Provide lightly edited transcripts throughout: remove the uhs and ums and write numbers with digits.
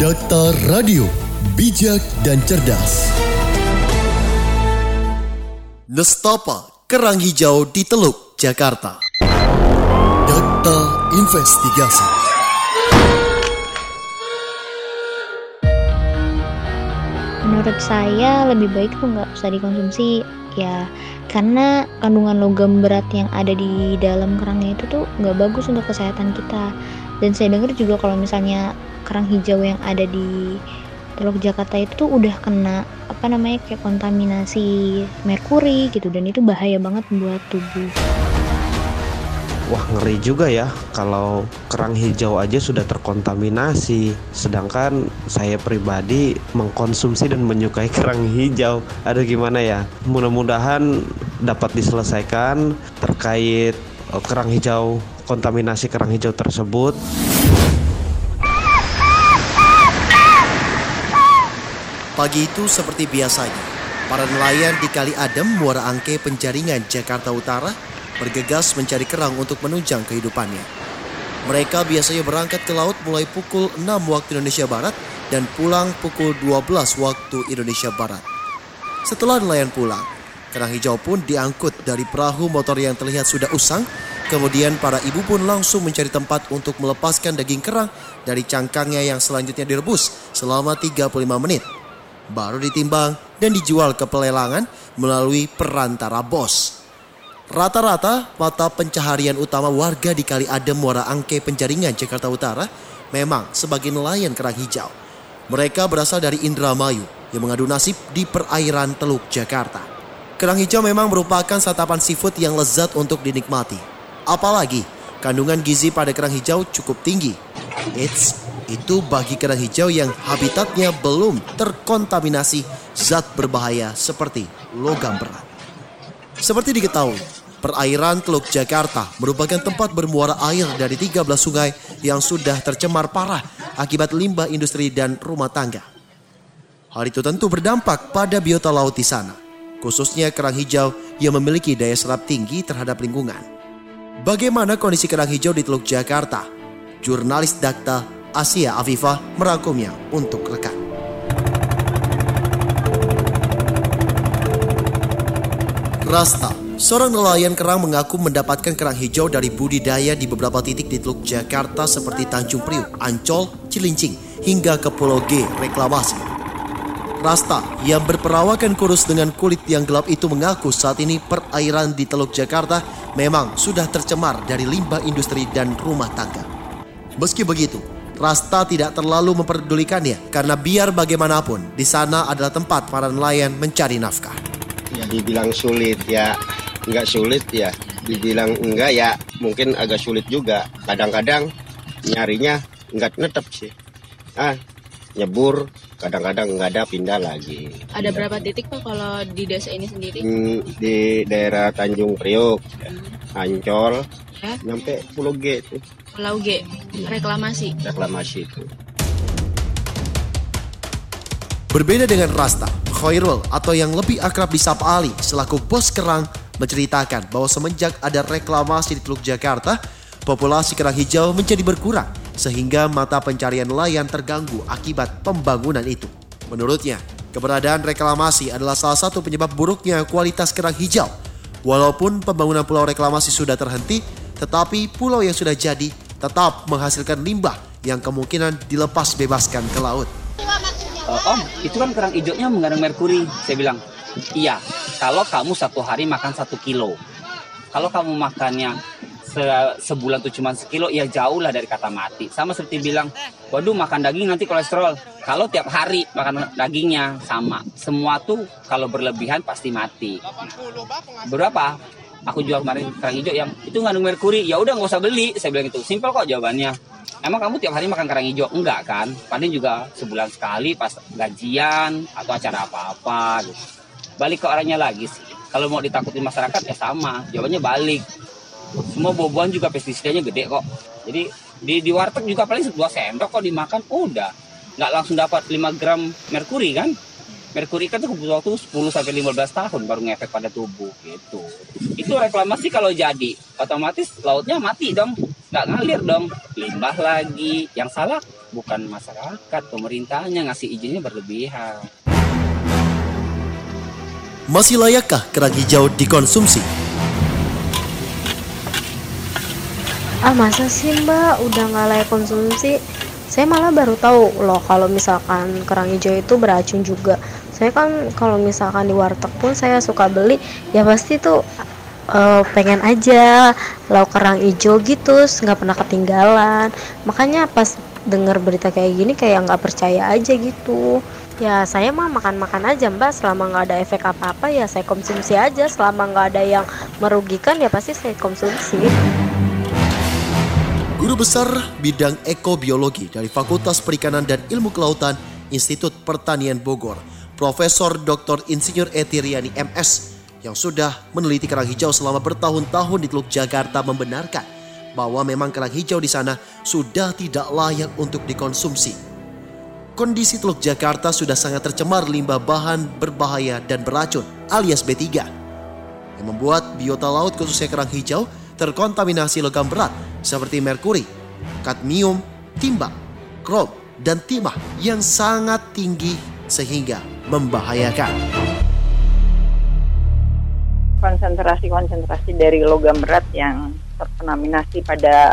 Dakta Radio, bijak dan cerdas. Nestapa, kerang hijau di Teluk Jakarta. Dakta Investigasi. Menurut saya lebih baik itu nggak usah dikonsumsi ya, karena kandungan logam berat yang ada di dalam kerangnya itu tuh nggak bagus untuk kesehatan kita. Dan saya dengar juga kalau misalnya kerang hijau yang ada di Teluk Jakarta itu udah kena kayak kontaminasi merkuri gitu, dan itu bahaya banget buat tubuh. Wah, ngeri juga ya kalau kerang hijau aja sudah terkontaminasi. Sedangkan saya pribadi mengkonsumsi dan menyukai kerang hijau. Aduh, gimana ya? Mudah-mudahan dapat diselesaikan terkait kerang hijau, kontaminasi kerang hijau tersebut. Pagi itu seperti biasanya, para nelayan di Kali Adem, Muara Angke, Penjaringan, Jakarta Utara bergegas mencari kerang untuk menunjang kehidupannya. Mereka biasanya berangkat ke laut mulai pukul 6 waktu Indonesia Barat dan pulang pukul 12 waktu Indonesia Barat. Setelah nelayan pulang, kerang hijau pun diangkut dari perahu motor yang terlihat sudah usang. Kemudian para ibu pun langsung mencari tempat untuk melepaskan daging kerang dari cangkangnya yang selanjutnya direbus selama 35 menit. Baru ditimbang dan dijual ke pelelangan melalui perantara bos. Rata-rata mata pencaharian utama warga di Kali Adem, Muara Angke, Penjaringan, Jakarta Utara memang sebagai nelayan kerang hijau. Mereka berasal dari Indramayu yang mengadu nasib di perairan Teluk Jakarta. Kerang hijau memang merupakan santapan seafood yang lezat untuk dinikmati. Apalagi kandungan gizi pada kerang hijau cukup tinggi. Itu bagi kerang hijau yang habitatnya belum terkontaminasi zat berbahaya seperti logam berat. Seperti diketahui, perairan Teluk Jakarta merupakan tempat bermuara air dari 13 sungai yang sudah tercemar parah akibat limbah industri dan rumah tangga. Hal itu tentu berdampak pada biota laut di sana, khususnya kerang hijau yang memiliki daya serap tinggi terhadap lingkungan. Bagaimana kondisi kerang hijau di Teluk Jakarta? Jurnalis Dakta Asia Afifah merangkumnya untuk rekan. Rasta, seorang nelayan kerang, mengaku mendapatkan kerang hijau dari budidaya di beberapa titik di Teluk Jakarta seperti Tanjung Priuk, Ancol, Cilincing, hingga ke Pulau G, reklamasi. Rasta yang berperawakan kurus dengan kulit yang gelap itu mengaku saat ini perairan di Teluk Jakarta memang sudah tercemar dari limbah industri dan rumah tangga. Meski begitu, Rasta tidak terlalu memperdulikannya karena biar bagaimanapun di sana adalah tempat para nelayan mencari nafkah. Dibilang sulit ya, enggak sulit ya. Dibilang enggak ya, mungkin agak sulit juga. Kadang-kadang nyarinya enggak netep sih. Nyebur, kadang-kadang enggak ada, pindah lagi. Ada berapa titik Pak kalau di desa ini sendiri? Di daerah Tanjung Priuk, Ancol, nyampe Pulau G itu. Pulau G, reklamasi. Reklamasi itu. Berbeda dengan Rasta, Khairul atau yang lebih akrab disapa Ali selaku bos kerang menceritakan bahwa semenjak ada reklamasi di Teluk Jakarta, populasi kerang hijau menjadi berkurang sehingga mata pencarian nelayan terganggu akibat pembangunan itu. Menurutnya, keberadaan reklamasi adalah salah satu penyebab buruknya kualitas kerang hijau. Walaupun pembangunan pulau reklamasi sudah terhenti, tetapi pulau yang sudah jadi tetap menghasilkan limbah yang kemungkinan dilepas bebaskan ke laut. Om, itu kan kerang hijaunya mengandung merkuri. Saya bilang, iya, kalau kamu satu hari makan 1 kilo. Kalau kamu makannya sebulan tuh cuma 1 kilo, ya jauh lah dari kata mati. Sama seperti bilang, waduh makan daging nanti kolesterol. Kalau tiap hari makan dagingnya sama. Semua tuh kalau berlebihan pasti mati. Berapa? Aku jual kemarin kerang hijau yang itu mengandung merkuri. Ya udah gak usah beli, saya bilang gitu. Simpel kok jawabannya. Emang kamu tiap hari makan kerang hijau? Enggak kan? Paling juga sebulan sekali pas gajian atau acara apa-apa gitu. Balik ke orangnya lagi sih. Kalau mau ditakutin masyarakat ya sama. Jawabannya balik. Semua buah-buahan juga pestisidanya gede kok. Jadi di warteg juga paling 2 sendok kok dimakan udah. Enggak langsung dapat 5 gram merkuri kan? Merkuri kan tuh butuh waktu 10-15 tahun baru ngefek pada tubuh gitu. Itu reklamasi kalau jadi otomatis lautnya mati dong. Nggak ngalir dong, limbah lagi. Yang salah bukan masyarakat, pemerintahnya ngasih izinnya berlebihan. Masih layakkah kerang hijau dikonsumsi? Ah, masa sih Mbak, udah nggak layak konsumsi? Saya malah baru tahu loh kalau misalkan kerang hijau itu beracun juga. Saya kan kalau misalkan di warteg pun saya suka beli, ya pasti tuh pengen aja lauk kerang hijau gitu, nggak pernah ketinggalan. Makanya pas dengar berita kayak gini kayak nggak percaya aja gitu. Ya saya mah makan-makan aja Mbak, selama nggak ada efek apa-apa ya saya konsumsi aja. Selama nggak ada yang merugikan ya pasti saya konsumsi. Guru Besar Bidang Ekobiologi dari Fakultas Perikanan dan Ilmu Kelautan Institut Pertanian Bogor, Profesor Dr. Insinyur Etiriani MS yang sudah meneliti kerang hijau selama bertahun-tahun di Teluk Jakarta membenarkan bahwa memang kerang hijau di sana sudah tidak layak untuk dikonsumsi. Kondisi Teluk Jakarta sudah sangat tercemar limbah bahan berbahaya dan beracun alias B3 yang membuat biota laut khususnya kerang hijau terkontaminasi logam berat seperti merkuri, kadmium, timba, krom, dan timah yang sangat tinggi sehingga membahayakan. Konsentrasi dari logam berat yang terkontaminasi pada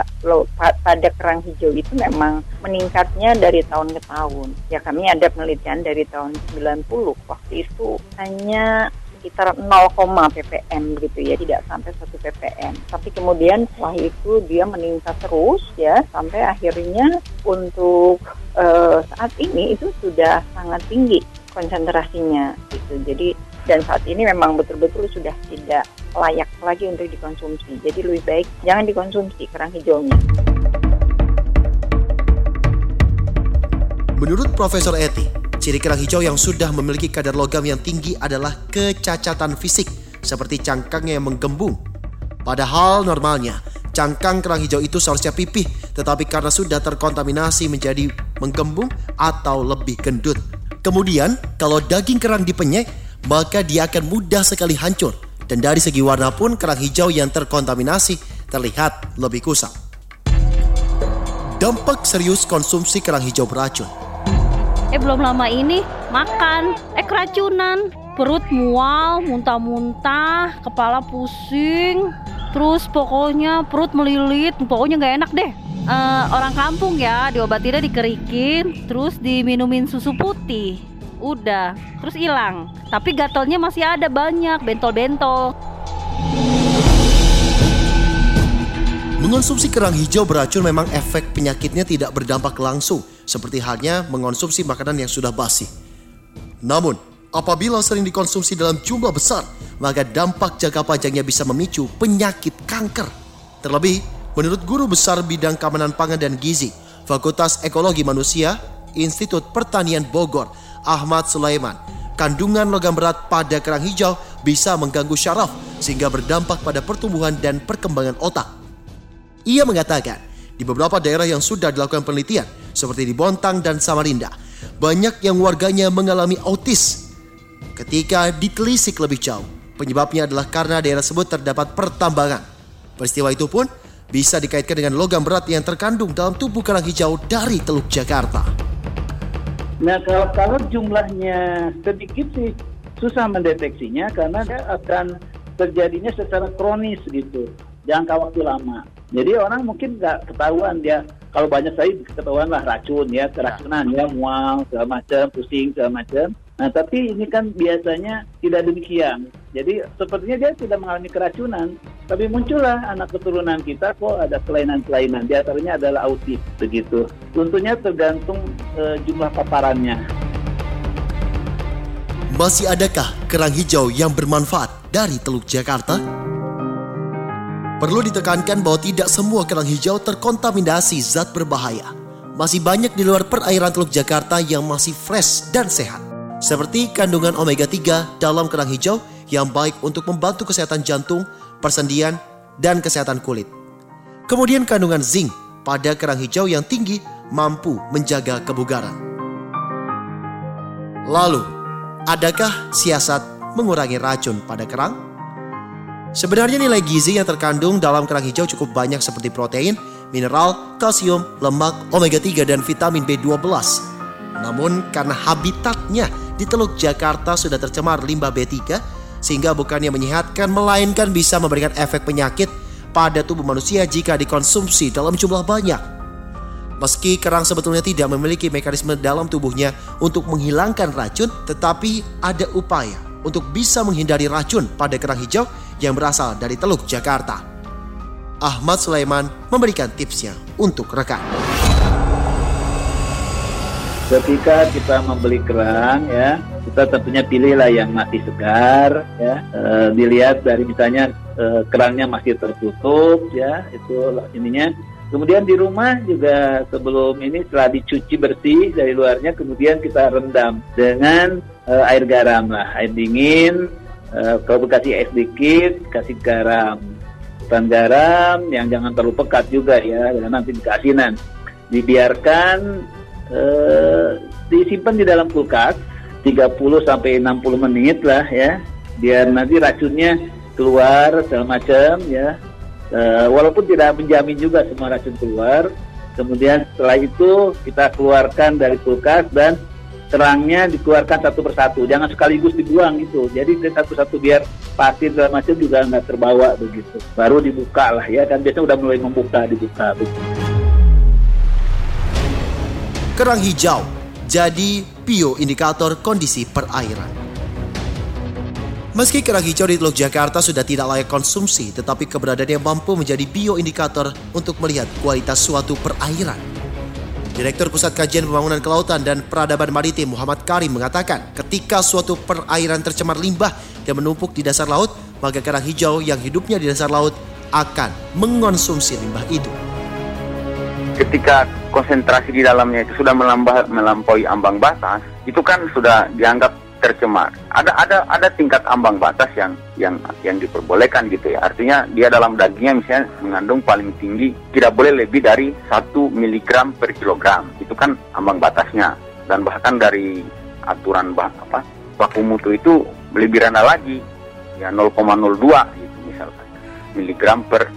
kerang hijau itu memang meningkatnya dari tahun ke tahun. Ya kami ada penelitian dari tahun 90, waktu itu hanya sekitar 0, ppm gitu ya, tidak sampai 1 ppm. Tapi kemudian setelah itu dia meningkat terus ya, sampai akhirnya untuk saat ini itu sudah sangat tinggi konsentrasinya gitu. Jadi dan saat ini memang betul-betul sudah tidak layak lagi untuk dikonsumsi. Jadi lebih baik jangan dikonsumsi kerang hijaunya. Menurut Profesor Eti, ciri kerang hijau yang sudah memiliki kadar logam yang tinggi adalah kecacatan fisik seperti cangkangnya yang menggembung. Padahal normalnya cangkang kerang hijau itu seharusnya pipih, tetapi karena sudah terkontaminasi menjadi menggembung atau lebih gendut. Kemudian kalau daging kerang dipenyek maka dia akan mudah sekali hancur, dan dari segi warna pun kerang hijau yang terkontaminasi terlihat lebih kusam. Dampak serius konsumsi kerang hijau beracun. Belum lama ini makan, keracunan, perut mual, muntah-muntah, kepala pusing, terus pokoknya perut melilit, pokoknya nggak enak deh. Orang kampung ya, diobatinnya dikerikin, terus diminumin susu putih, udah, terus hilang. Tapi gatalnya masih ada banyak, bentol-bentol. Mengonsumsi kerang hijau beracun memang efek penyakitnya tidak berdampak langsung, seperti halnya mengonsumsi makanan yang sudah basi. Namun, apabila sering dikonsumsi dalam jumlah besar, maka dampak jangka panjangnya bisa memicu penyakit kanker. Terlebih, menurut Guru Besar Bidang Keamanan Pangan dan Gizi, Fakultas Ekologi Manusia, Institut Pertanian Bogor, Ahmad Sulaiman, kandungan logam berat pada kerang hijau bisa mengganggu syaraf sehingga berdampak pada pertumbuhan dan perkembangan otak. Ia mengatakan, di beberapa daerah yang sudah dilakukan penelitian, seperti di Bontang dan Samarinda, banyak yang warganya mengalami autis. Ketika ditelisik lebih jauh, penyebabnya adalah karena daerah tersebut terdapat pertambangan. Peristiwa itu pun bisa dikaitkan dengan logam berat yang terkandung dalam tubuh kerang hijau dari Teluk Jakarta. Nah, kalau jumlahnya sedikit sih susah mendeteksinya karena akan terjadinya secara kronis gitu, jangka waktu lama. Jadi orang mungkin nggak ketahuan dia, kalau banyak saya ketahuan lah racun ya, keracunan ya, mual, segala macam, pusing, segala macam. Nah tapi ini kan biasanya tidak demikian. Jadi sepertinya dia tidak mengalami keracunan, tapi muncullah anak keturunan kita kok ada kelainan-kelainan. Di antaranya adalah autis begitu. Tentunya tergantung jumlah paparannya. Masih adakah kerang hijau yang bermanfaat dari Teluk Jakarta? Perlu ditekankan bahwa tidak semua kerang hijau terkontaminasi zat berbahaya. Masih banyak di luar perairan Teluk Jakarta yang masih fresh dan sehat. Seperti kandungan omega 3 dalam kerang hijau yang baik untuk membantu kesehatan jantung, persendian, dan kesehatan kulit. Kemudian kandungan zinc pada kerang hijau yang tinggi mampu menjaga kebugaran. Lalu, adakah siasat mengurangi racun pada kerang? Sebenarnya nilai gizi yang terkandung dalam kerang hijau cukup banyak seperti protein, mineral, kalsium, lemak, omega 3, dan vitamin B12. Namun karena habitatnya di Teluk Jakarta sudah tercemar limbah B3, sehingga bukannya menyehatkan, melainkan bisa memberikan efek penyakit pada tubuh manusia jika dikonsumsi dalam jumlah banyak. Meski kerang sebetulnya tidak memiliki mekanisme dalam tubuhnya untuk menghilangkan racun, tetapi ada upaya untuk bisa menghindari racun pada kerang hijau yang berasal dari Teluk Jakarta. Ahmad Sulaiman memberikan tipsnya untuk rekan. Ketika kita membeli kerang, ya, kita tentunya pilihlah yang masih segar, ya. Dilihat dari misalnya kerangnya masih tertutup, ya, itu ininya. Kemudian di rumah juga sebelum ini setelah dicuci bersih dari luarnya, kemudian kita rendam dengan air garam lah, air dingin. Kalau kasih es dikit, kasih garam, tan garam yang jangan terlalu pekat juga ya, karena nanti keasinan. Dibiarkan. Disimpan di dalam kulkas 30 sampai 60 menit lah ya, biar nanti racunnya keluar segala macam ya. Walaupun tidak menjamin juga semua racun keluar. Kemudian setelah itu kita keluarkan dari kulkas dan kerangnya dikeluarkan satu persatu. Jangan sekaligus dibuang gitu. Jadi satu-satu biar pasir segala macam juga nggak terbawa begitu. Baru dibuka lah ya, kan biasanya udah mulai dibuka begitu. Kerang hijau jadi bioindikator kondisi perairan. Meski kerang hijau di Teluk Jakarta sudah tidak layak konsumsi, tetapi keberadaannya mampu menjadi bioindikator untuk melihat kualitas suatu perairan. Direktur Pusat Kajian Pembangunan Kelautan dan Peradaban Maritim Muhammad Karim mengatakan, ketika suatu perairan tercemar limbah dan menumpuk di dasar laut, maka kerang hijau yang hidupnya di dasar laut akan mengonsumsi limbah itu. Ketika konsentrasi di dalamnya itu sudah melampaui ambang batas, itu kan sudah dianggap tercemar. Ada tingkat ambang batas yang diperbolehkan gitu ya. Artinya dia dalam dagingnya misalnya mengandung paling tinggi tidak boleh lebih dari 1 miligram per kilogram. Itu kan ambang batasnya. Dan bahkan dari aturan baku mutu itu lebih rendah lagi, ya 0,02 gitu misalkan miligram per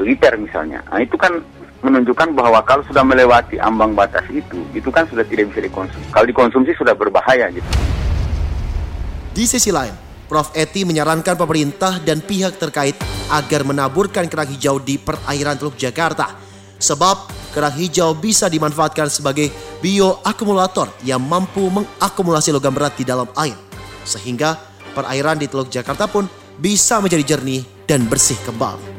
liter misalnya. Nah itu kan menunjukkan bahwa kalau sudah melewati ambang batas itu kan sudah tidak bisa dikonsumsi. Kalau dikonsumsi sudah berbahaya gitu. Di sisi lain, Prof. Eti menyarankan pemerintah dan pihak terkait agar menaburkan kerang hijau di perairan Teluk Jakarta. Sebab kerang hijau bisa dimanfaatkan sebagai bioakumulator yang mampu mengakumulasi logam berat di dalam air. Sehingga perairan di Teluk Jakarta pun bisa menjadi jernih dan bersih kembali.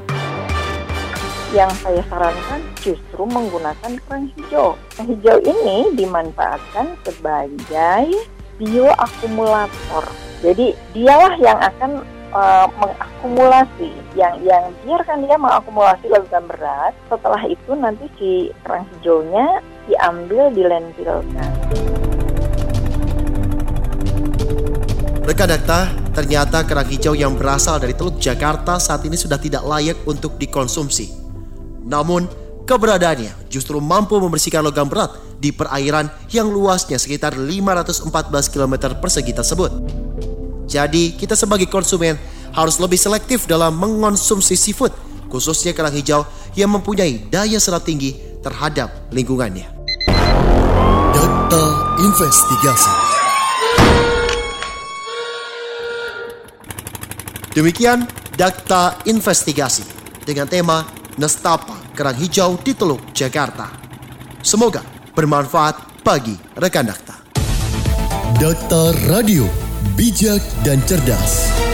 Yang saya sarankan justru menggunakan kerang hijau. Kerang hijau ini dimanfaatkan sebagai bioakumulator. Jadi dialah yang akan mengakumulasi, yang biarkan dia mengakumulasi logam berat. Setelah itu nanti si kerang hijaunya diambil, dilentilkan. Rekan Dakta, ternyata kerang hijau yang berasal dari Teluk Jakarta saat ini sudah tidak layak untuk dikonsumsi. Namun, keberadaannya justru mampu membersihkan logam berat di perairan yang luasnya sekitar 514 km persegi tersebut. Jadi, kita sebagai konsumen harus lebih selektif dalam mengonsumsi seafood, khususnya kerang hijau yang mempunyai daya serap tinggi terhadap lingkungannya. Data investigasi. Demikian Data Investigasi dengan tema Nestapa Kerang Hijau di Teluk Jakarta. Semoga bermanfaat bagi rekan Dakta. Dakta Radio, bijak dan cerdas.